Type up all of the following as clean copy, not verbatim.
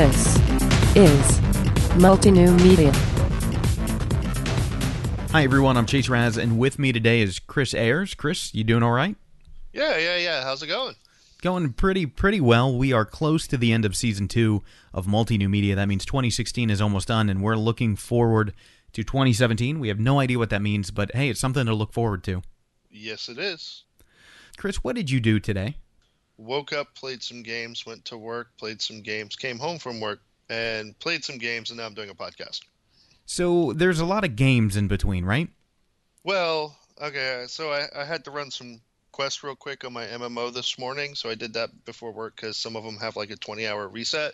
This is Multi New Media. Hi everyone, I'm Chase Raz, and with me today is Chris Ayers. Chris, you doing all right? Yeah. How's it going? Going pretty well. We are close to the end of Season 2 of Multi New Media. That means 2016 is almost done, and we're looking forward to 2017. We have no idea what that means, but hey, it's something to look forward to. Yes, it is. Chris, what did you do today? Woke up, played some games, went to work, played some games, came home from work, and played some games, and now I'm doing a podcast. So there's a lot of games in between, right? Well, okay, so I had to run some quests real quick on my MMO this morning, so I did that before work because some of them have like a 20-hour reset,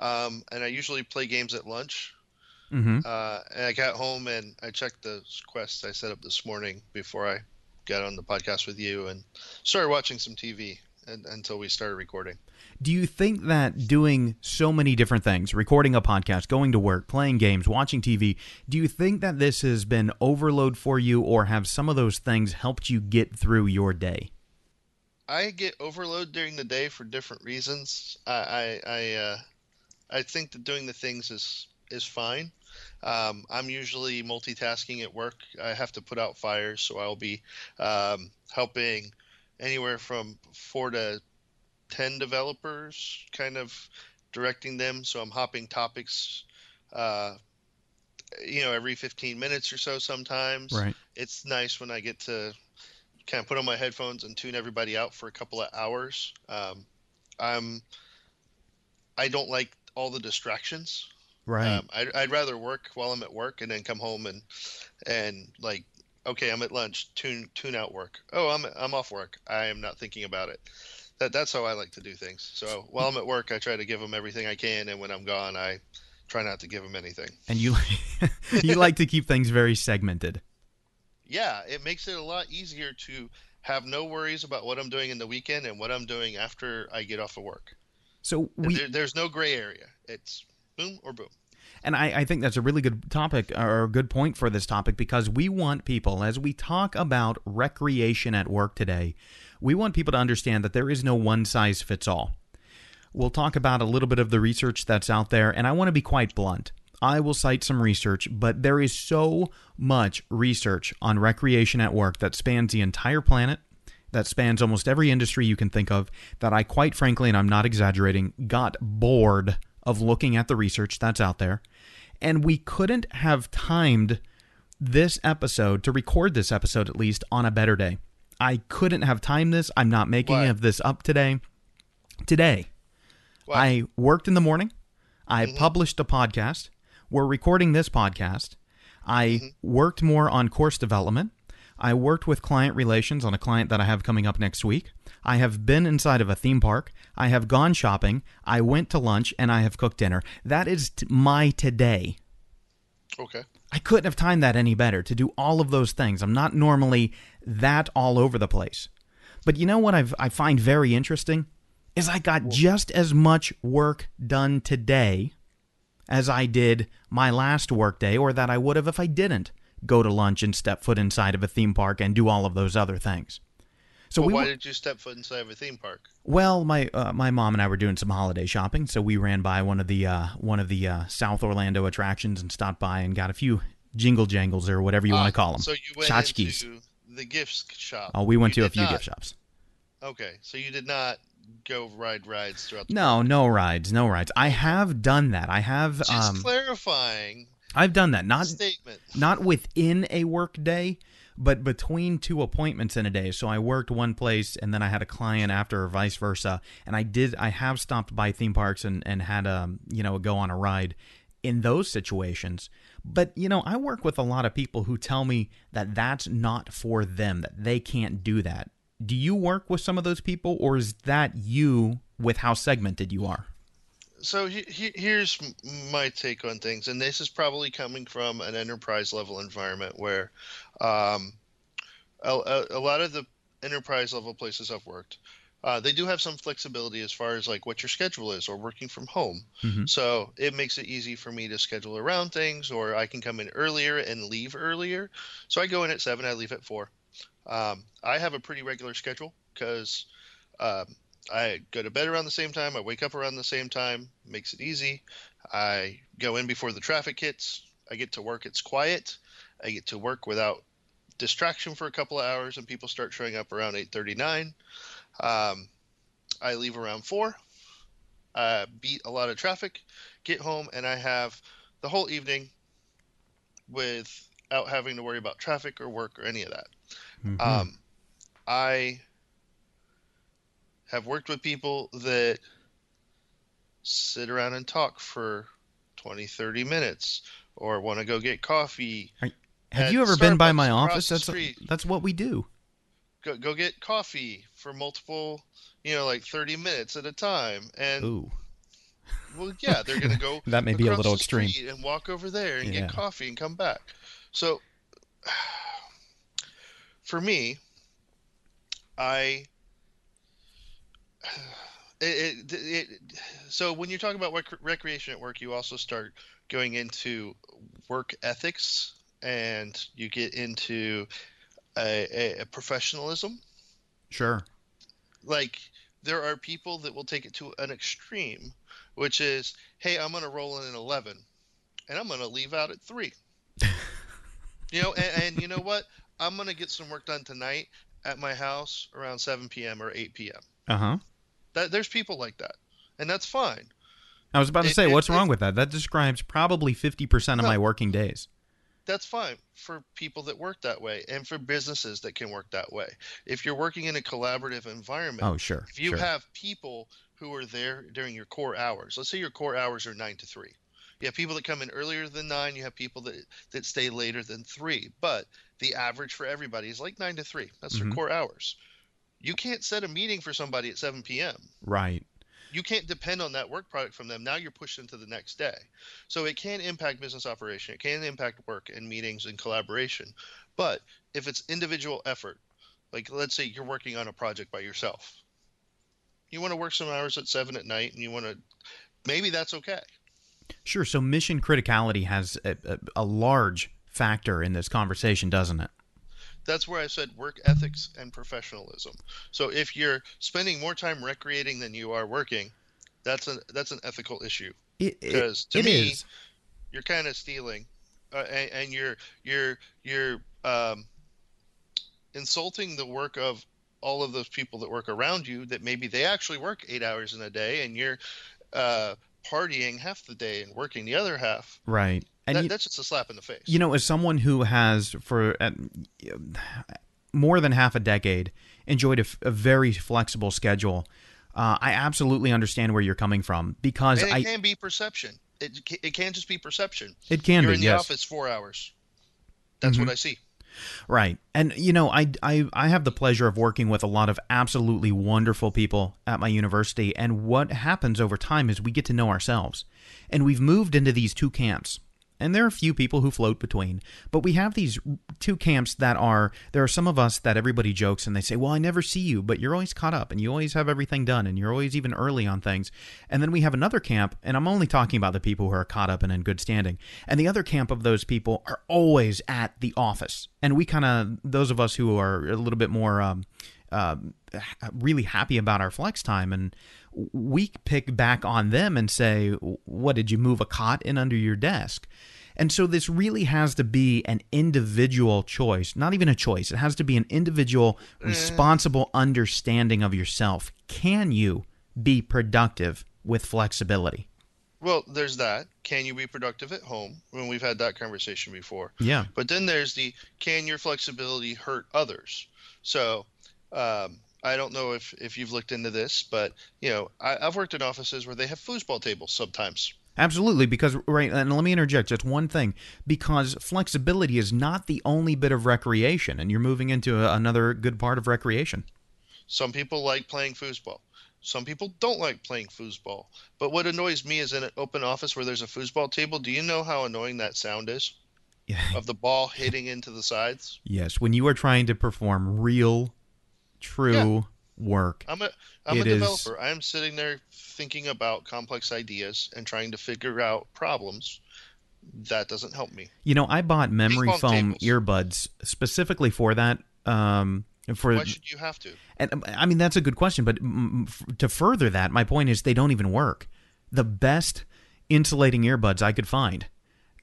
and I usually play games at lunch. Mm-hmm. And I got home, and I checked the quests I set up this morning before I got on the podcast with you and started watching some TV. Until we started recording. Do you think that doing so many different things, recording a podcast, going to work, playing games, watching TV, do you think that this has been overload for you, or have some of those things helped you get through your day? I get overload during the day for different reasons. I think that doing the things is fine. I'm usually multitasking at work. I have to put out fires, so I'll be helping anywhere from 4 to 10 developers, kind of directing them. So I'm hopping topics, every 15 minutes or so sometimes. Right. It's nice when I get to kind of put on my headphones and tune everybody out for a couple of hours. I don't like all the distractions. Right. I'd rather work while I'm at work and then come home and like, okay, I'm at lunch. Tune out work. Oh, I'm off work. I am not thinking about it. That's how I like to do things. So while I'm at work, I try to give them everything I can, and when I'm gone, I try not to give them anything. And you like to keep things very segmented. Yeah, it makes it a lot easier to have no worries about what I'm doing in the weekend and what I'm doing after I get off of work. So there's no gray area. It's boom or boom. And I think that's a really good topic, or a good point for this topic, because we want people, as we talk about recreation at work today, we want people to understand that there is no one-size-fits-all. We'll talk about a little bit of the research that's out there, and I want to be quite blunt. I will cite some research, but there is so much research on recreation at work that spans the entire planet, that spans almost every industry you can think of, that I quite frankly, and I'm not exaggerating, got bored of looking at the research that's out there. And we couldn't have timed this episode, to record this episode at least, on a better day. I couldn't have timed this. I'm not making any of this up today. Today, I worked in the morning. I published a podcast. We're recording this podcast. I worked more on course development. I worked with client relations on a client that I have coming up next week. I have been inside of a theme park. I have gone shopping. I went to lunch, and I have cooked dinner. That is my today. Okay. I couldn't have timed that any better to do all of those things. I'm not normally that all over the place. But you know what I find very interesting is I got just as much work done today as I did my last work day, or that I would have if I didn't go to lunch and step foot inside of a theme park and do all of those other things. So why did you step foot inside of a theme park? Well, my mom and I were doing some holiday shopping, so we ran by one of the South Orlando attractions and stopped by and got a few jingle jangles or whatever you want to call them. So you went into the gift shop. Oh, we went to a few gift shops. Okay, so you did not go ride rides throughout the park. No rides. I have done that. I have just clarifying. I've done that, not within a work day, but between two appointments in a day. So I worked one place, and then I had a client after, or vice versa. And I have stopped by theme parks and had a go on a ride in those situations. But I work with a lot of people who tell me that that's not for them, that they can't do that. Do you work with some of those people, or is that you with how segmented you are? So here's my take on things, and this is probably coming from an enterprise-level environment where a lot of the enterprise-level places I've worked, they do have some flexibility as far as like what your schedule is or working from home. Mm-hmm. So it makes it easy for me to schedule around things, or I can come in earlier and leave earlier. So I go in at 7, I leave at 4. I have a pretty regular schedule because I go to bed around the same time. I wake up around the same time. Makes it easy. I go in before the traffic hits. I get to work. It's quiet. I get to work without distraction for a couple of hours, and people start showing up around 8:39. I leave around 4. Beat a lot of traffic, get home, and I have the whole evening without having to worry about traffic or work or any of that. Mm-hmm. I have worked with people that sit around and talk for 20-30 minutes or want to go get coffee. Have you ever been by my office? That's what we do. Go get coffee for multiple, like 30 minutes at a time. And ooh. Well, yeah, they're going to go that may be a little extreme and walk over there and get coffee and come back. So for me, so when you talk about recreation at work, you also start going into work ethics, and you get into a professionalism. Sure. Like, there are people that will take it to an extreme, which is, hey, I'm going to roll in at 11 and I'm going to leave out at 3, and you know what? I'm going to get some work done tonight at my house around 7 p.m. or 8 p.m. Uh-huh. There's people like that, and that's fine. I was about to say, what's wrong with that? That describes probably 50% of my working days. That's fine for people that work that way and for businesses that can work that way. If you're working in a collaborative environment, if you have people who are there during your core hours, let's say your core hours are 9 to 3. You have people that come in earlier than 9. You have people that stay later than 3. But the average for everybody is like 9 to 3. That's their core hours. You can't set a meeting for somebody at 7 p.m. Right. You can't depend on that work product from them. Now you're pushed into the next day. So it can impact business operation. It can impact work and meetings and collaboration. But if it's individual effort, like let's say you're working on a project by yourself, you want to work some hours at 7 at night, and you want to, maybe that's okay. Sure. So mission criticality has a large factor in this conversation, doesn't it? That's where I said work ethics and professionalism. So if you're spending more time recreating than you are working, that's an ethical issue. Because to me, you're kind of stealing, and you're insulting the work of all of those people that work around you. That maybe they actually work 8 hours in a day, and you're partying half the day and working the other half. Right. And that's just a slap in the face. As someone who has for more than half a decade enjoyed a very flexible schedule, I absolutely understand where you're coming from, because it can be perception. It can just be perception. It can be, yes. You're in the office 4 hours. That's what I see. Right. And, I have the pleasure of working with a lot of absolutely wonderful people at my university. And what happens over time is we get to know ourselves. And we've moved into these two camps. And there are a few people who float between, but we have these two camps there are some of us that everybody jokes and they say, well, I never see you, but you're always caught up and you always have everything done and you're always even early on things. And then we have another camp, and I'm only talking about the people who are caught up and in good standing. And the other camp of those people are always at the office. And we those of us who are a little bit more really happy about our flex time, and we pick back on them and say, what, did you move a cot in under your desk? And so this really has to be an individual choice, not even a choice. It has to be an individual, responsible understanding of yourself. Can you be productive with flexibility? Well, there's that. Can you be productive at home? When we've had that conversation before. Yeah. But then there's the, can your flexibility hurt others? So, I don't know if you've looked into this, but I've worked in offices where they have foosball tables sometimes. Absolutely, because and let me interject just one thing, because flexibility is not the only bit of recreation, and you're moving into another good part of recreation. Some people like playing foosball. Some people don't like playing foosball. But what annoys me is in an open office where there's a foosball table, do you know how annoying that sound is? Yeah. Of the ball hitting into the sides? Yes, when you are trying to perform real work. I'm a developer. I'm sitting there thinking about complex ideas and trying to figure out problems. That doesn't help me. I bought memory foam earbuds specifically for that. Why should you have to? And I mean, that's a good question. But to further that, my point is they don't even work. The best insulating earbuds I could find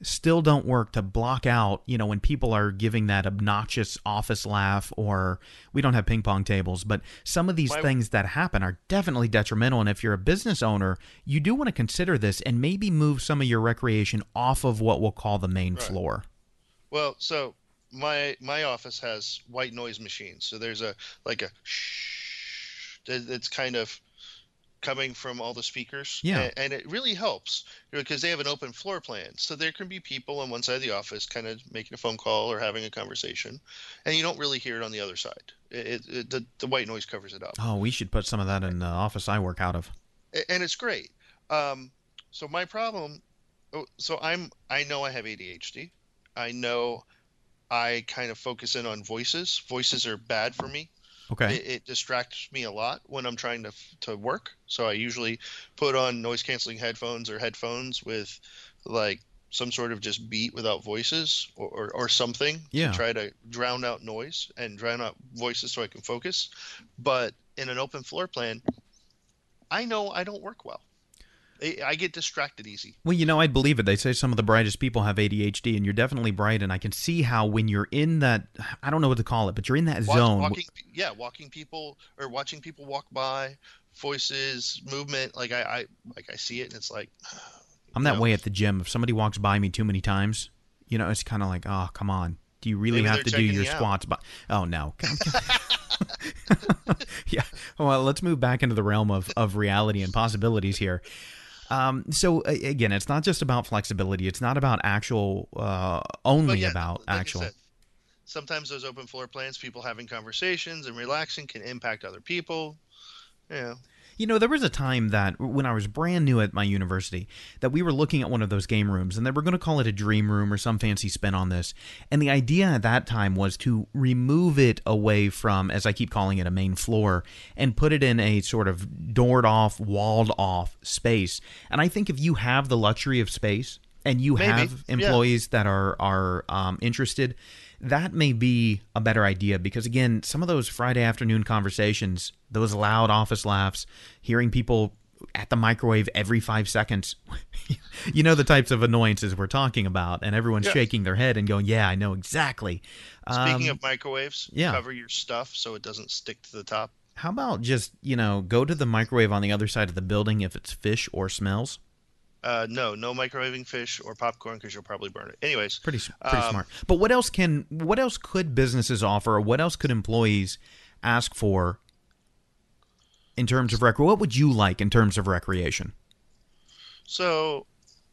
still don't work to block out, you know, when people are giving that obnoxious office laugh, or we don't have ping pong tables, but some of these things that happen are definitely detrimental. And if you're a business owner, you do want to consider this and maybe move some of your recreation off of what we'll call the main floor. Well, so my office has white noise machines. So there's a shh that's kind of coming from all the speakers, and it really helps because they have an open floor plan, so there can be people on one side of the office kind of making a phone call or having a conversation, and you don't really hear it on the other side. The white noise covers it up. Oh, we should put some of that in the office I work out of, and it's great. So my problem, I know I have ADHD. I know I kind of focus in on voices. Voices are bad for me. Okay. It distracts me a lot when I'm trying to work. So I usually put on noise-canceling headphones or headphones with like some sort of just beat without voices or something to try to drown out noise and drown out voices so I can focus. But in an open floor plan, I know I don't work well. I get distracted easy. Well, you know, I'd believe it. They say some of the brightest people have ADHD, and you're definitely bright, and I can see how when you're in that, I don't know what to call it, but you're in that zone. Walking people or watching people walk by, voices, movement, like I see it, and it's like... I'm that way at the gym. If somebody walks by me too many times, you know, it's kind of like, oh, come on. Do you really have to do your squats? Oh, no. Yeah. Well, let's move back into the realm of reality and possibilities here. So again, it's not just about flexibility. It's not about actual, actual. Said, sometimes those open floor plans, people having conversations and relaxing can impact other people. Yeah. You know, there was a time that when I was brand new at my university that we were looking at one of those game rooms, and they were going to call it a dream room or some fancy spin on this. And the idea at that time was to remove it away from, as I keep calling it, a main floor and put it in a sort of doored off, walled off space. And I think if you have the luxury of space and you have employees that are interested, that may be a better idea, because again, some of those Friday afternoon conversations, those loud office laughs, hearing people at the microwave every 5 seconds, you know, the types of annoyances we're talking about, and everyone's shaking their head and going, yeah, I know exactly. Speaking of microwaves, cover your stuff so it doesn't stick to the top. How about just, you know, go to the microwave on the other side of the building if it's fish or smells? No microwaving fish or popcorn, because you'll probably burn it. Anyways, pretty smart. But what else could businesses offer, or what else could employees ask for in terms of recreation? What would you like in terms of recreation? So,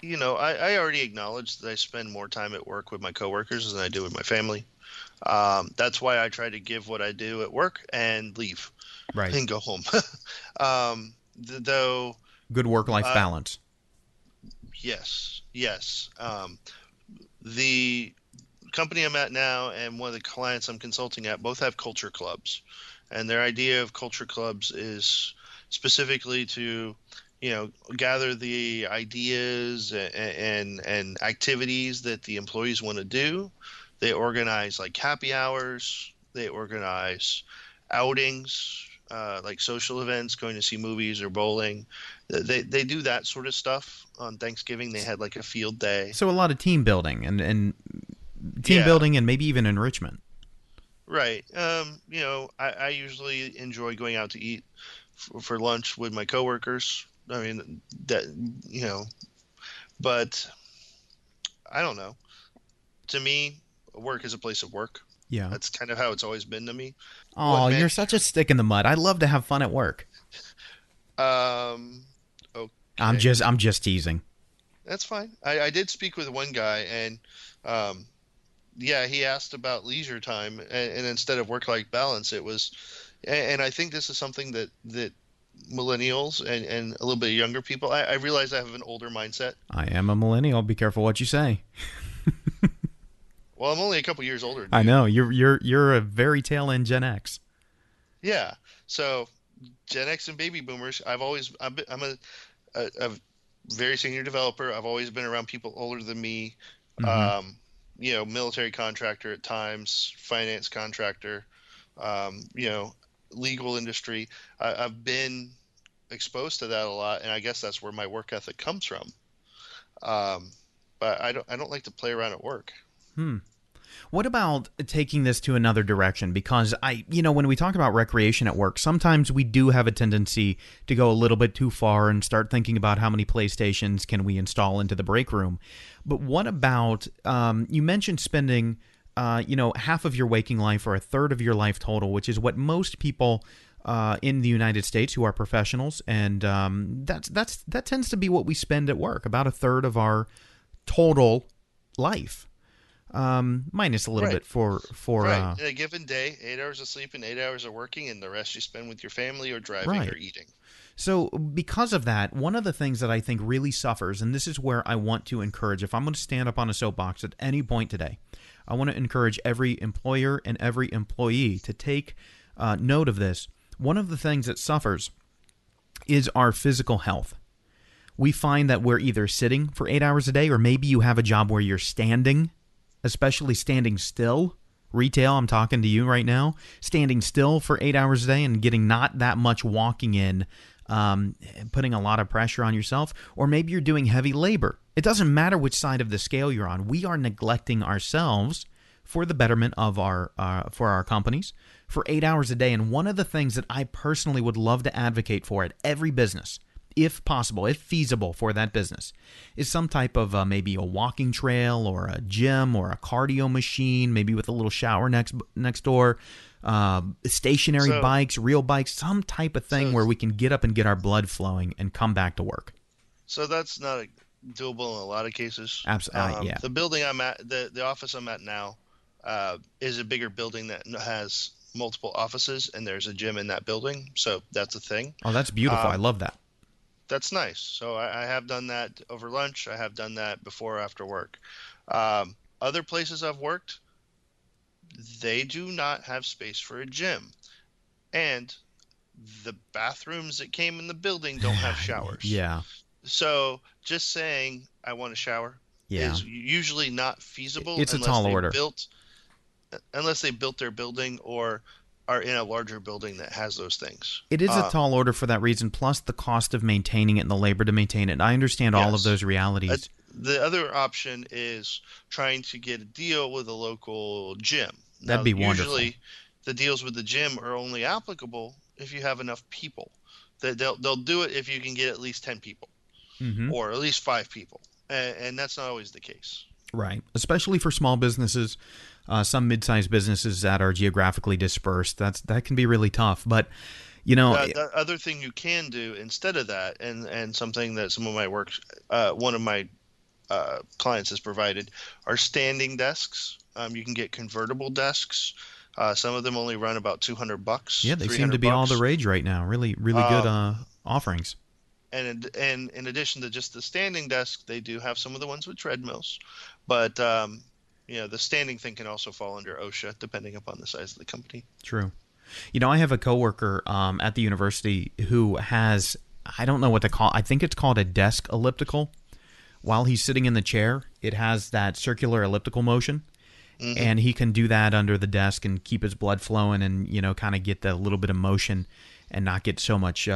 you know, I already acknowledge that I spend more time at work with my coworkers than I do with my family. That's why I try to give what I do at work and leave, and go home. Though good work-life balance. Yes. The company I'm at now and one of the clients I'm consulting at both have culture clubs, and their idea of culture clubs is specifically to, you know, gather the ideas and activities that the employees want to do. They organize like happy hours. They organize outings, like social events, going to see movies or bowling. They do that sort of stuff. On Thanksgiving, they had like a field day. So a lot of team building and building and maybe even enrichment. Right. You know, I usually enjoy going out to eat for lunch with my coworkers. I mean, that, you know, but I don't know. To me, work is a place of work. Yeah. That's kind of how it's always been to me. Oh, you're such a stick in the mud. I love to have fun at work. Okay. I'm just teasing. That's fine. I did speak with one guy, and he asked about leisure time, and instead of work-life balance, it was, and I think this is something that millennials and a little bit younger people, I realize I have an older mindset. I am a millennial. Be careful what you say. Well, I'm only a couple years older. I know you're a very tail end Gen X. Yeah. So Gen X and baby boomers. I'm a very senior developer. I've always been around people older than me. Mm-hmm. You know, military contractor at times, finance contractor. legal industry. I've been exposed to that a lot, and I guess that's where my work ethic comes from. But I don't like to play around at work. What about taking this to another direction? Because when we talk about recreation at work, sometimes we do have a tendency to go a little bit too far and start thinking about how many PlayStations can we install into the break room. But what about, you mentioned spending, half of your waking life or a third of your life total, which is what most people in the United States who are professionals, and that tends to be what we spend at work, about a third of our total life. Minus a little bit for in a given day, 8 hours of sleep and 8 hours of working, and the rest you spend with your family or driving or eating. So because of that, one of the things that I think really suffers, and this is where I want to encourage, if I'm going to stand up on a soapbox at any point today, I want to encourage every employer and every employee to take note of this. One of the things that suffers is our physical health. We find that we're either sitting for 8 hours a day, or maybe you have a job where you're standing, especially standing still. Retail, I'm talking to you right now. Standing still for 8 hours a day and getting not that much walking in, putting a lot of pressure on yourself. Or maybe you're doing heavy labor. It doesn't matter which side of the scale you're on. We are neglecting ourselves for the betterment of our companies for 8 hours a day. And one of the things that I personally would love to advocate for at every business, if possible, if feasible for that business, is some type of maybe a walking trail or a gym or a cardio machine, maybe with a little shower next door, stationary bikes, real bikes, some type of thing where we can get up and get our blood flowing and come back to work. So that's not doable in a lot of cases. Absolutely, yeah. The building I'm at, the office I'm at now, is a bigger building that has multiple offices, and there's a gym in that building. So that's a thing. Oh, that's beautiful. I love that. That's nice. So I have done that over lunch. I have done that before or after work. Other places I've worked, they do not have space for a gym. And the bathrooms that came in the building don't have showers. Yeah. So just saying I want a shower is usually not feasible. It's a tall order. Unless they built their building or are in a larger building that has those things. It is a tall order for that reason, plus the cost of maintaining it and the labor to maintain it. I understand all of those realities. The other option is trying to get a deal with a local gym. That'd be wonderful. Usually the deals with the gym are only applicable if you have enough people. They'll do it if you can get at least 10 people or at least 5 people, and that's not always the case. Right, especially for small businesses, some mid-sized businesses that are geographically dispersed. That can be really tough. But the other thing you can do instead of that, and something that some of my work, one of my clients has provided, are standing desks. You can get convertible desks. Some of them only run about $200. Yeah, they seem to be all the rage right now. Really, really good offerings. And in addition to just the standing desk, they do have some of the ones with treadmills. But, the standing thing can also fall under OSHA, depending upon the size of the company. True. I have a coworker at the university who has, I don't know what to call, I think it's called a desk elliptical. While he's sitting in the chair, it has that circular elliptical motion. Mm-hmm. And he can do that under the desk and keep his blood flowing and, kind of get that little bit of motion and not get so much,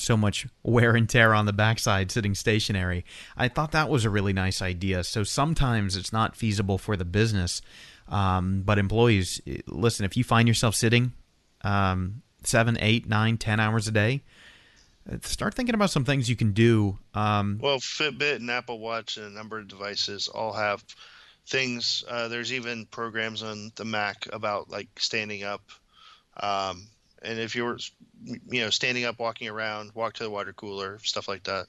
so much wear and tear on the backside sitting stationary. I thought that was a really nice idea. So sometimes it's not feasible for the business. But employees, listen, if you find yourself sitting 7, 8, 9, 10 hours a day, start thinking about some things you can do. Fitbit and Apple Watch and a number of devices all have things. There's even programs on the Mac about like standing up. And if you're, standing up, walking around, walk to the water cooler, stuff like that.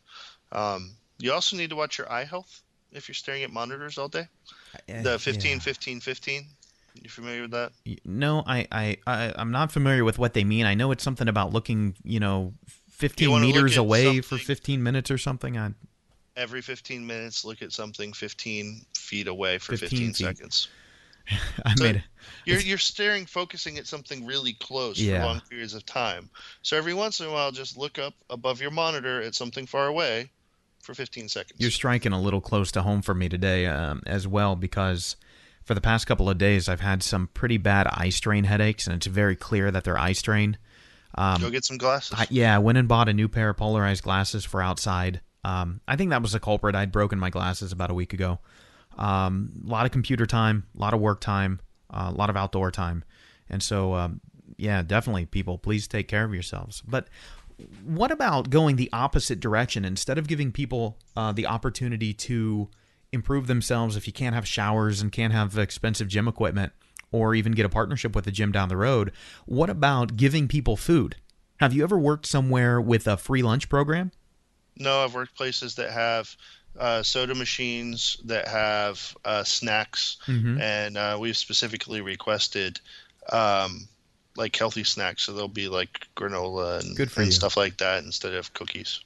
You also need to watch your eye health if you're staring at monitors all day. The 15, 15, 15. You familiar with that? No, I'm not familiar with what they mean. I know it's something about looking, 15 meters away for 15 minutes or something. Every 15 minutes, look at something 15 feet away for 15 seconds. You're staring, focusing at something really close for long periods of time. So every once in a while, just look up above your monitor at something far away for 15 seconds. You're striking a little close to home for me today as well, because For the past couple of days, I've had some pretty bad eye strain headaches, and it's very clear that they're eye strain. Go get some glasses. I went and bought a new pair of polarized glasses for outside. I think that was the culprit. I'd broken my glasses about a week ago. A lot of computer time, a lot of work time, a lot of outdoor time. And so, definitely, people, please take care of yourselves. But what about going the opposite direction? Instead of giving people the opportunity to improve themselves, if you can't have showers and can't have expensive gym equipment, or even get a partnership with a gym down the road, what about giving people food? Have you ever worked somewhere with a free lunch program? No, I've worked places that have soda machines, that have snacks, mm-hmm. and we've specifically requested like healthy snacks, so they'll be like granola and stuff like that instead of cookies.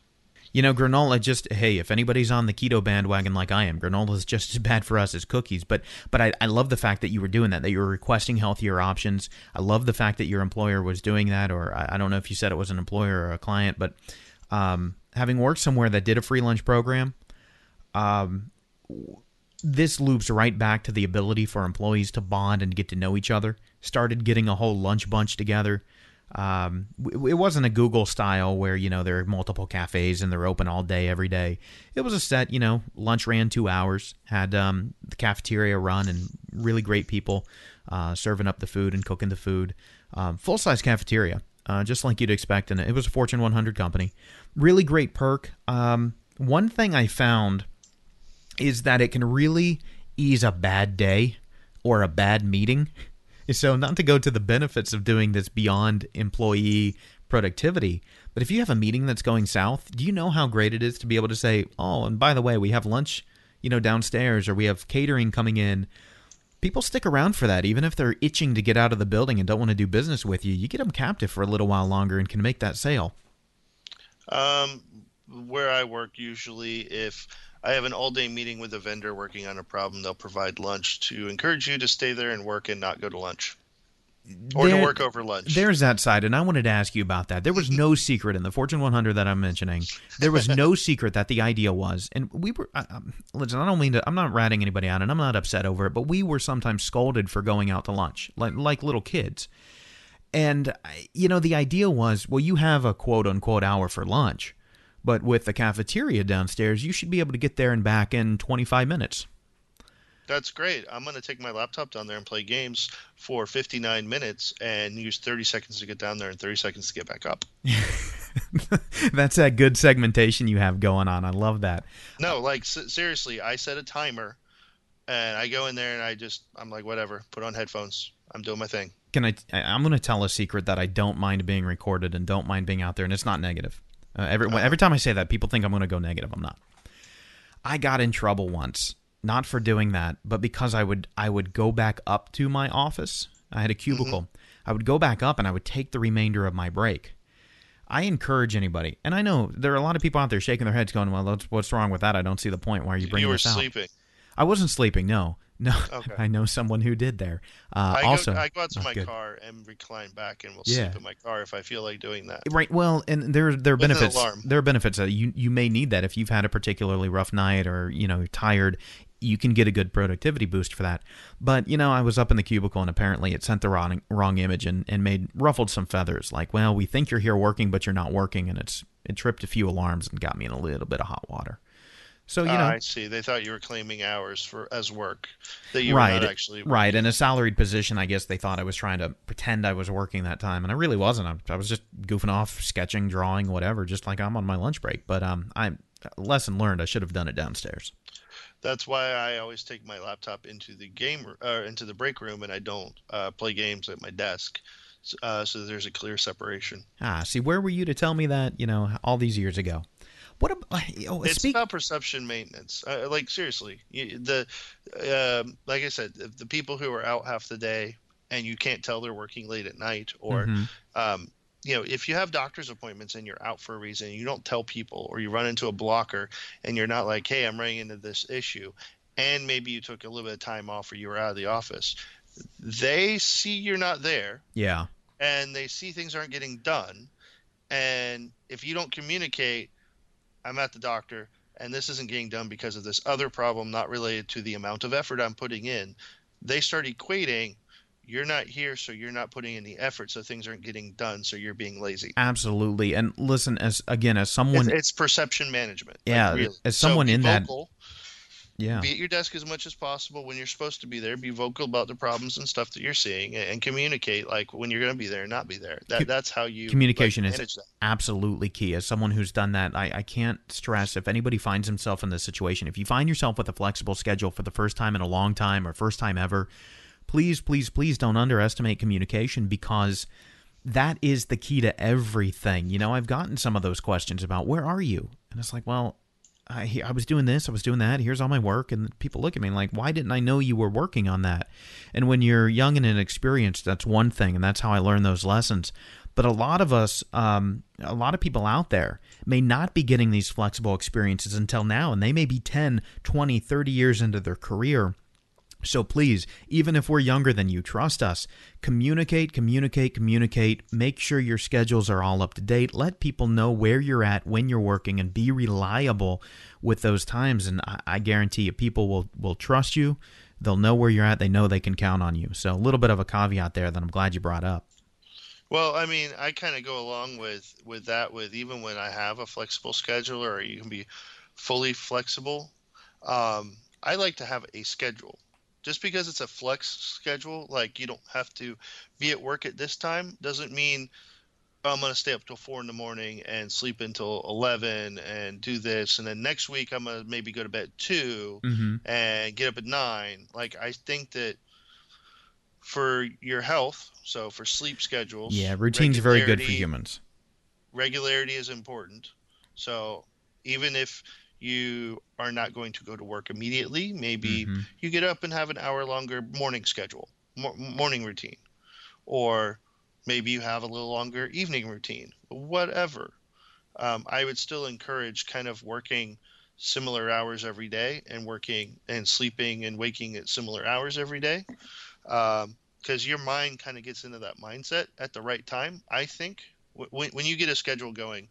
You know, granola just, hey, if anybody's on the keto bandwagon like I am, granola is just as bad for us as cookies. But I love the fact that you were doing that you were requesting healthier options. I love the fact that your employer was doing that, or I don't know if you said it was an employer or a client, but having worked somewhere that did a free lunch program, this loops right back to the ability for employees to bond and get to know each other. Started getting a whole lunch bunch together. It wasn't a Google style where, you know, there are multiple cafes and they're open all day, every day. It was a set, you know, lunch ran 2 hours, had the cafeteria run, and really great people serving up the food and cooking the food. Full-size cafeteria, just like you'd expect. And it was a Fortune 100 company. Really great perk. One thing I found is that it can really ease a bad day or a bad meeting. So not to go to the benefits of doing this beyond employee productivity, but if you have a meeting that's going south, do you know how great it is to be able to say, oh, and by the way, we have lunch, you know, downstairs, or we have catering coming in. People stick around for that, even if they're itching to get out of the building and don't want to do business with you. You get them captive for a little while longer and can make that sale. Where I work, usually if I have an all-day meeting with a vendor working on a problem, they'll provide lunch to encourage you to stay there and work and not go to lunch, or to work over lunch. There's that side, and I wanted to ask you about that. There was no secret in the Fortune 100 that I'm mentioning. There was no secret that the idea was, and we were listen, I don't mean to, I'm not ratting anybody out, and I'm not upset over it, but we were sometimes scolded for going out to lunch, like little kids. And, you know, the idea was, well, you have a quote-unquote hour for lunch. But with the cafeteria downstairs, you should be able to get there and back in 25 minutes. That's great. I'm going to take my laptop down there and play games for 59 minutes and use 30 seconds to get down there and 30 seconds to get back up. That's that good segmentation you have going on. I love that. No, like seriously, I set a timer and I go in there and I'm like, whatever, put on headphones. I'm doing my thing. I'm going to tell a secret that I don't mind being recorded and don't mind being out there, and it's not negative. Every time I say that, people think I'm going to go negative. I'm not. I got in trouble once, not for doing that, but because I would go back up to my office. I had a cubicle. Mm-hmm. I would go back up and I would take the remainder of my break. I encourage anybody, and I know there are a lot of people out there shaking their heads going, well, what's wrong with that? I don't see the point. Why are you bringing this out? You were sleeping. I wasn't sleeping, no. No, okay. I know someone who did there. I go out to my car and recline back and will sleep in my car if I feel like doing that. Right. Well, and there are benefits. There are benefits. You may need that if you've had a particularly rough night, or, you know, you're tired. You can get a good productivity boost for that. But, you know, I was up in the cubicle and apparently it sent the wrong image and ruffled some feathers. Like, well, we think you're here working, but you're not working. And it tripped a few alarms and got me in a little bit of hot water. So, you know, I see. They thought you were claiming hours as work that you were not actually working. Right. In a salaried position, I guess they thought I was trying to pretend I was working that time, and I really wasn't. I was just goofing off, sketching, drawing, whatever, just like I'm on my lunch break. But lesson learned. I should have done it downstairs. That's why I always take my laptop into the break room, and I don't play games at my desk. So there's a clear separation. See, where were you to tell me that? You know, all these years ago. What about, about perception maintenance. Like, seriously, like I said, the people who are out half the day and you can't tell they're working late at night, or, you know, if you have doctor's appointments and you're out for a reason, you don't tell people, or you run into a blocker and you're not like, hey, I'm running into this issue. And maybe you took a little bit of time off, or you were out of the office. They see you're not there. Yeah. And they see things aren't getting done. And if you don't communicate, I'm at the doctor, and this isn't getting done because of this other problem not related to the amount of effort I'm putting in, they start equating, you're not here, so you're not putting in the effort, so things aren't getting done, so you're being lazy. Absolutely. And listen, as someone... It's perception management. Yeah, like, really. As someone in that... Yeah. Be at your desk as much as possible when you're supposed to be there. Be vocal about the problems and stuff that you're seeing, and communicate like when you're going to be there and not be there. That's how you communication like, manage that. Is absolutely key. As someone who's done that, I can't stress, if anybody finds himself in this situation, if you find yourself with a flexible schedule for the first time in a long time or first time ever, please, please, please don't underestimate communication, because that is the key to everything. You know, I've gotten some of those questions about where are you? And it's like, well, I was doing this, I was doing that, here's all my work, and people look at me like, why didn't I know you were working on that? And when you're young and inexperienced, that's one thing, and that's how I learned those lessons. But a lot of us, a lot of people out there may not be getting these flexible experiences until now, and they may be 10, 20, 30 years into their career. So please, even if we're younger than you, trust us, communicate, communicate, communicate, make sure your schedules are all up to date, let people know where you're at, when you're working, and be reliable with those times. And I guarantee you, people will trust you, they'll know where you're at, they know they can count on you. So a little bit of a caveat there that I'm glad you brought up. Well, I mean, I kind of go along with that, with even when I have a flexible schedule, or you can be fully flexible, I like to have a schedule. Just because it's a flex schedule, like you don't have to be at work at this time, doesn't mean I'm going to stay up till 4 a.m. and sleep until 11 and do this. And then next week I'm going to maybe go to bed at 2 and get up at 9. Like, I think that for your health, so for sleep schedules. Yeah, routine's very good for humans. Regularity is important. So even if you are not going to go to work immediately, maybe you get up and have an hour longer morning schedule, morning routine, or maybe you have a little longer evening routine, whatever. I would still encourage kind of working similar hours every day, and working and sleeping and waking at similar hours every day, because your mind kind of gets into that mindset at the right time. I think when you get a schedule going,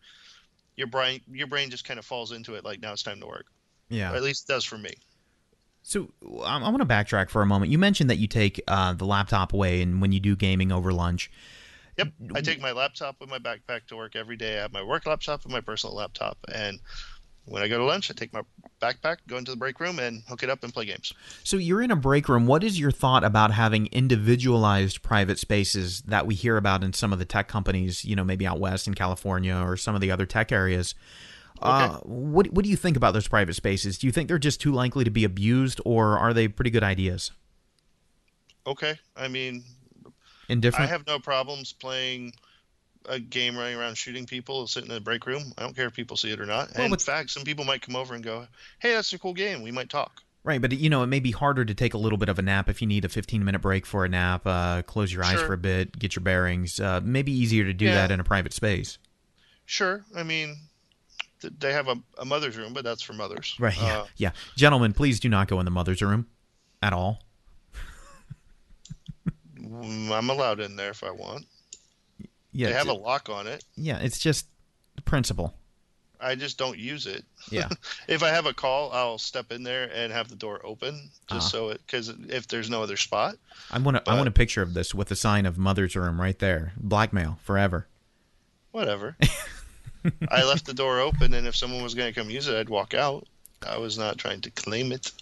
your brain just kind of falls into it, like, now it's time to work. Yeah. Or at least it does for me. So I want to backtrack for a moment. You mentioned that you take the laptop away, and when you do gaming over lunch. Yep. I take my laptop with my backpack to work every day. I have my work laptop and my personal laptop. And when I go to lunch, I take my backpack, go into the break room, and hook it up and play games. So you're in a break room. What is your thought about having individualized private spaces that we hear about in some of the tech companies, you know, maybe out west in California or some of the other tech areas? Okay. What do you think about those private spaces? Do you think they're just too likely to be abused, or are they pretty good ideas? Okay. I mean, indifferent. I have no problems playing a game, running around shooting people, sitting in the break room. I don't care if people see it or not. Well, in fact, some people might come over and go, hey, that's a cool game. We might talk. Right, but you know, it may be harder to take a little bit of a nap if you need a 15-minute break for a nap, close your eyes for a bit, get your bearings. Maybe easier to do that in a private space. Sure. I mean, they have a mother's room, but that's for mothers. Right, yeah. Gentlemen, please do not go in the mother's room at all. I'm allowed in there if I want. Yeah, they have a lock on it. Yeah, it's just the principle. I just don't use it. Yeah. If I have a call, I'll step in there and have the door open, just so it, because if there's no other spot. I want a picture of this with a sign of mother's room right there. Blackmail forever. Whatever. I left the door open, and if someone was going to come use it, I'd walk out. I was not trying to claim it.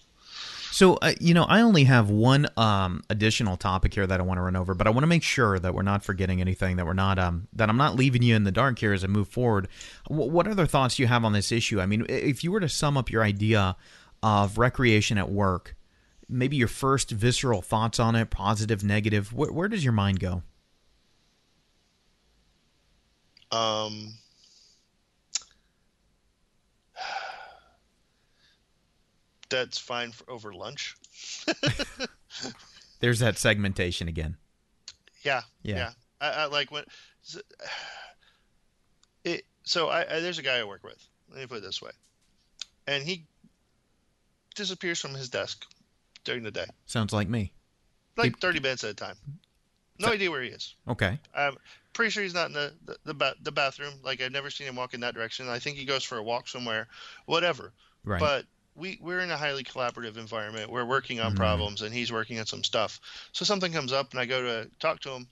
So, you know, I only have one additional topic here that I want to run over, but I want to make sure that we're not forgetting anything, that we're not that I'm not leaving you in the dark here as I move forward. What other thoughts do you have on this issue? I mean, if you were to sum up your idea of recreation at work, maybe your first visceral thoughts on it, positive, negative, where does your mind go? That's fine for over lunch. There's that segmentation again. Yeah. I like when it. So I there's a guy I work with. Let me put it this way, and he disappears from his desk during the day. Sounds like me. Like 30 minutes at a time. No idea where he is. Okay. I'm pretty sure he's not in the bathroom. Like, I've never seen him walk in that direction. I think he goes for a walk somewhere. Whatever. Right. But we're in a highly collaborative environment. We're working on problems, and he's working on some stuff. So something comes up, and I go to talk to him.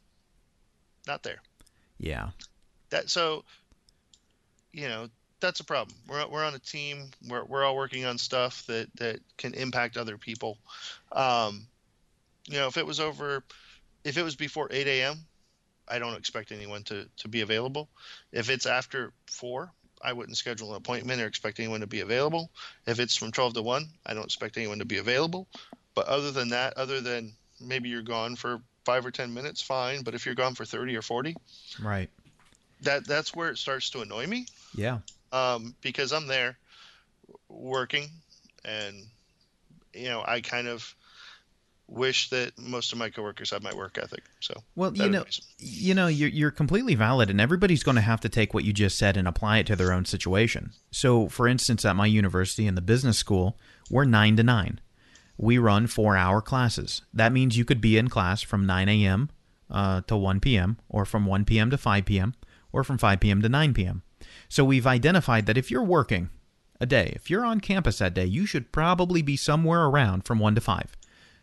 Not there. Yeah. So, you know, that's a problem. We're on a team. We're all working on stuff that can impact other people. You know, if it was before 8 a.m., I don't expect anyone to be available. If it's after 4, I wouldn't schedule an appointment or expect anyone to be available. If it's from 12 to 1, I don't expect anyone to be available. But other than that, other than maybe you're gone for 5 or 10 minutes, fine. But if you're gone for 30 or 40, right? That's where it starts to annoy me. Yeah. Because I'm there working, and, you know, I kind of wish that most of my coworkers have my work ethic. So, well, you know, you're completely valid, and everybody's going to have to take what you just said and apply it to their own situation. So, for instance, at my university in the business school, we're 9 to 9. We run 4-hour classes. That means you could be in class from 9 a.m. To 1 p.m., or from 1 p.m. to 5 p.m., or from 5 p.m. to 9 p.m. So we've identified that if you're working a day, if you're on campus that day, you should probably be somewhere around from 1 to 5.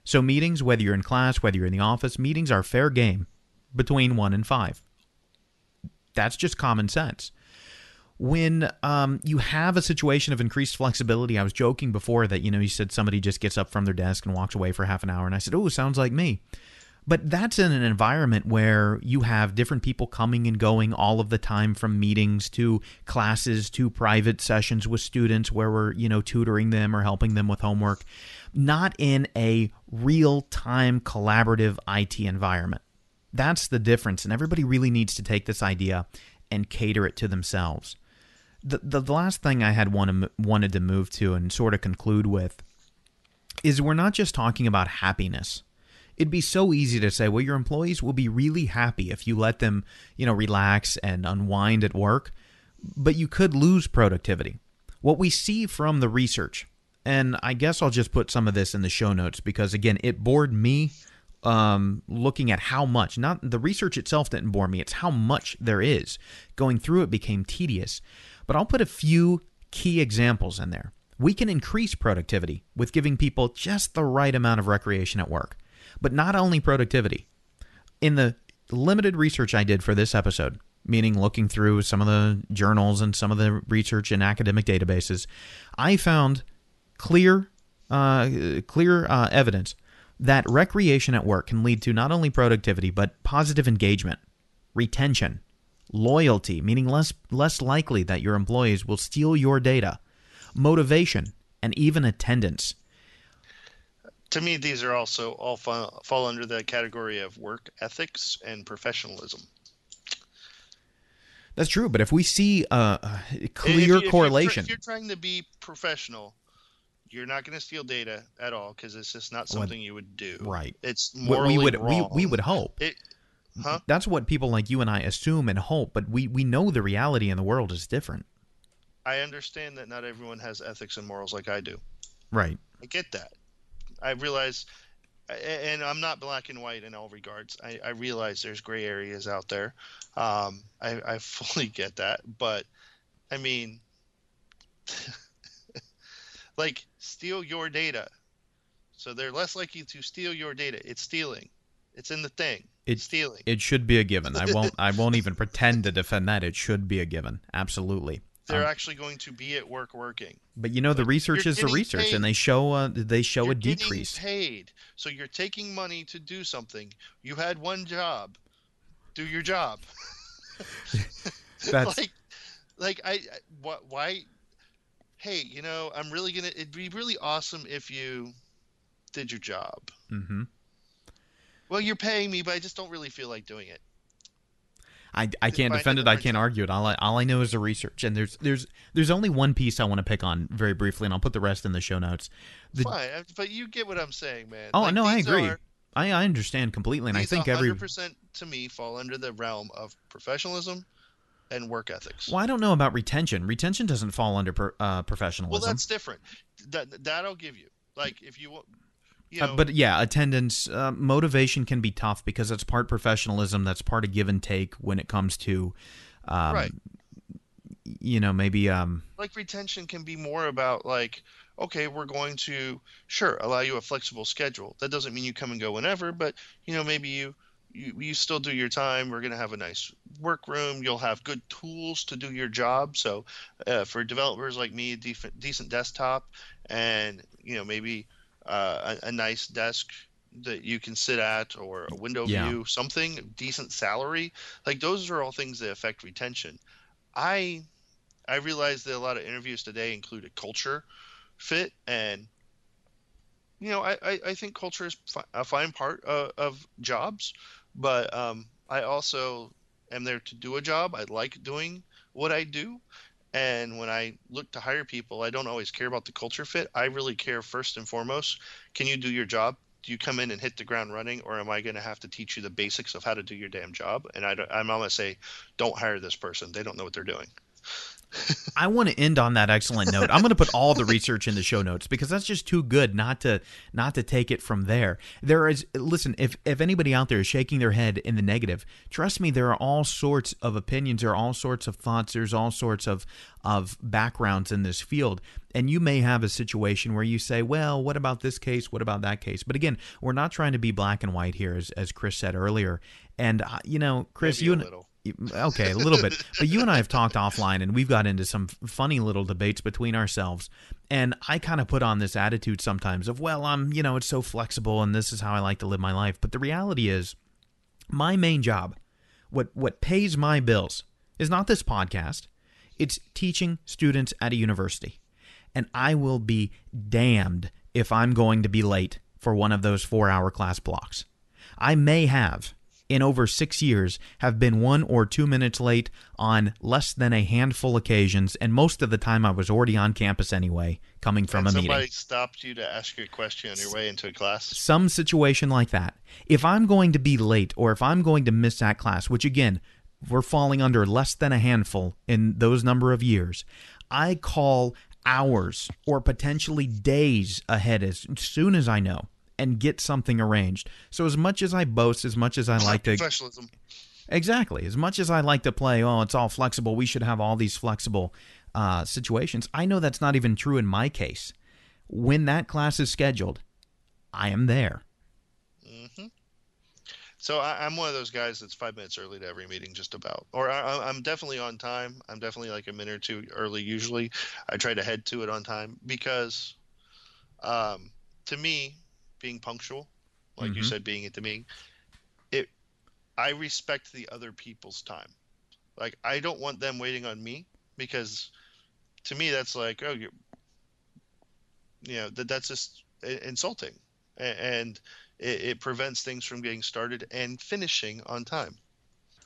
So meetings, whether you're in class, whether you're in the office, meetings are fair game between 1 and 5. That's just common sense. When you have a situation of increased flexibility, I was joking before that, you know, you said somebody just gets up from their desk and walks away for half an hour, and I said, oh, sounds like me. But that's in an environment where you have different people coming and going all of the time, from meetings to classes to private sessions with students where we're, you know, tutoring them or helping them with homework, not in a real-time collaborative IT environment. That's the difference, and everybody really needs to take this idea and cater it to themselves. The last thing I had wanted to move to and sort of conclude with is we're not just talking about happiness. It'd be so easy to say, well, your employees will be really happy if you let them, you know, relax and unwind at work, but you could lose productivity. What we see from the research, and I guess I'll just put some of this in the show notes because, again, it bored me looking at how much, not the research itself didn't bore me, it's how much there is. Going through it became tedious, but I'll put a few key examples in there. We can increase productivity with giving people just the right amount of recreation at work. But not only productivity. In the limited research I did for this episode, meaning looking through some of the journals and some of the research in academic databases, I found clear evidence that recreation at work can lead to not only productivity, but positive engagement, retention, loyalty, meaning less likely that your employees will steal your data, motivation, and even attendance. To me, these are also all fall under the category of work ethics and professionalism. That's true, but if we see a clear correlation... If you're trying to be professional, you're not going to steal data at all, because it's just not something you would do. Right. It's morally wrong. We would hope. That's what people like you and I assume and hope, but we know the reality in the world is different. I understand that not everyone has ethics and morals like I do. Right. I get that. I realize, and I'm not black and white in all regards. I realize there's gray areas out there. I fully get that. But, I mean, like, steal your data. So they're less likely to steal your data. It's stealing. It's in the thing. It's stealing. It should be a given. I won't even pretend to defend that. It should be a given. Absolutely. They're actually going to be at work working. But, you know, the research is the research, paid. And they show a decrease. You're getting paid, so you're taking money to do something. You had one job. Do your job. That's... Like why? Hey, you know, I'm really going to – it'd be really awesome if you did your job. Mm-hmm. Well, you're paying me, but I just don't really feel like doing it. I can't defend it. I can't argue it. All I know is the research. And there's only one piece I want to pick on very briefly, and I'll put the rest in the show notes. Fine, but you get what I'm saying, man. Oh, like, no, I agree. I understand completely, and I think 100% to me fall under the realm of professionalism and work ethics. Well, I don't know about retention. Retention doesn't fall under professionalism. Well, that's different. That I'll give you. Like, if you want... You know, but yeah, attendance, motivation can be tough because that's part professionalism. That's part of give and take when it comes to, right. You know, maybe. Like retention can be more about like, okay, we're going to, sure, allow you a flexible schedule. That doesn't mean you come and go whenever, but, you know, maybe you still do your time. We're going to have a nice workroom. You'll have good tools to do your job. So for developers like me, a decent desktop and, you know, maybe a nice desk that you can sit at, or a window view, something, decent salary. Like, those are all things that affect retention. I realize that a lot of interviews today include a culture fit, and, you know, I think culture is a fine part of jobs, but I also am there to do a job. I like doing what I do, and when I look to hire people, I don't always care about the culture fit. I really care first and foremost, can you do your job? Do you come in and hit the ground running, or am I going to have to teach you the basics of how to do your damn job? And I'm going to say, don't hire this person. They don't know what they're doing. I want to end on that excellent note. I'm going to put all the research in the show notes, because that's just too good not to take it from there. There is, listen, if anybody out there is shaking their head in the negative, trust me, there are all sorts of opinions, there are all sorts of thoughts, there's all sorts of backgrounds in this field. And you may have a situation where you say, well, what about this case? What about that case? But again, we're not trying to be black and white here, as Chris said earlier. And, you know, Chris, okay, a little bit. But you and I have talked offline, and we've got into some funny little debates between ourselves. And I kind of put on this attitude sometimes of, well, I'm, you know, it's so flexible, and this is how I like to live my life. But the reality is, my main job, what pays my bills, is not this podcast. It's teaching students at a university. And I will be damned if I'm going to be late for one of those 4-hour class blocks. I may have, in over 6 years, have been 1 or 2 minutes late on less than a handful occasions, and most of the time I was already on campus anyway, coming from a meeting. Somebody stopped you to ask you a question on your way into a class? Some situation like that. If I'm going to be late, or if I'm going to miss that class, which again, we're falling under less than a handful in those number of years, I call hours or potentially days ahead as soon as I know, and get something arranged. So as much as I boast, as much as I like to... Professionalism. Exactly. As much as I like to play, oh, it's all flexible, we should have all these flexible situations, I know that's not even true in my case. When that class is scheduled, I am there. Mm-hmm. So I'm one of those guys that's 5 minutes early to every meeting, just about. Or I'm definitely on time. I'm definitely like a minute or two early usually. I try to head to it on time because to me... being punctual, like you said, being at the meeting, I respect the other people's time. Like, I don't want them waiting on me, because to me that's like, oh, that's just insulting, and it prevents things from getting started and finishing on time.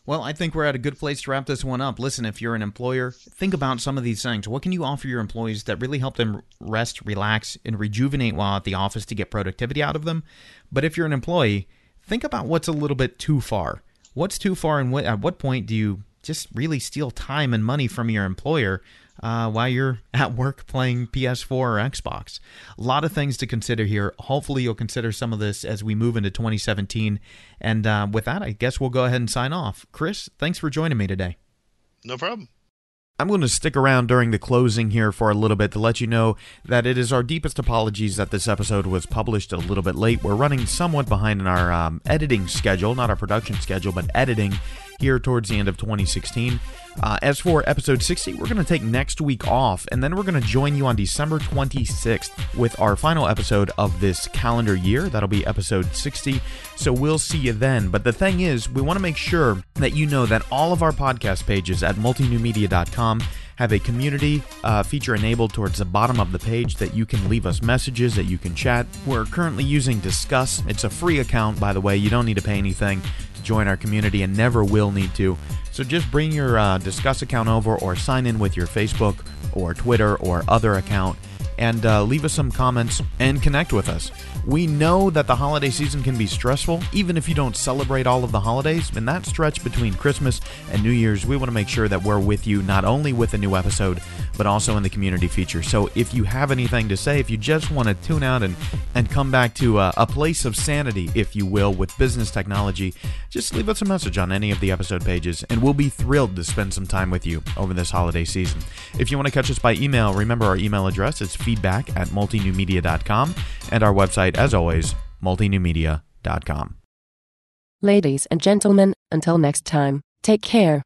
Well, I think we're at a good place to wrap this one up. Listen, if you're an employer, think about some of these things. What can you offer your employees that really help them rest, relax, and rejuvenate while at the office to get productivity out of them? But if you're an employee, think about what's a little bit too far. What's too far, and at what point do you just really steal time and money from your employer while you're at work playing PS4 or Xbox? A lot of things to consider here. Hopefully you'll consider some of this as we move into 2017. And with that, I guess we'll go ahead and sign off. Chris, thanks for joining me today. No problem. I'm going to stick around during the closing here for a little bit to let you know that it is our deepest apologies that this episode was published a little bit late. We're running somewhat behind in our editing schedule, not our production schedule, but editing here towards the end of 2016. As for episode 60, we're going to take next week off, and then we're going to join you on December 26th with our final episode of this calendar year. That'll be episode 60, so we'll see you then. But the thing is, we want to make sure that you know that all of our podcast pages at multinewmedia.com have a community feature enabled towards the bottom of the page that you can leave us messages, that you can chat. We're currently using Discuss. It's a free account, by the way. You don't need to pay anything to join our community, and never will need to. So just bring your Discuss account over, or sign in with your Facebook or Twitter or other account, and leave us some comments and connect with us. We know that the holiday season can be stressful, even if you don't celebrate all of the holidays. In that stretch between Christmas and New Year's, we want to make sure that we're with you, not only with a new episode, but also in the community feature. So if you have anything to say, if you just want to tune out and come back to a place of sanity, if you will, with business technology, just leave us a message on any of the episode pages, and we'll be thrilled to spend some time with you over this holiday season. If you want to catch us by email, remember our email address is feedback@multinewmedia.com, and our website, as always, multinewmedia.com. Ladies and gentlemen, until next time, take care.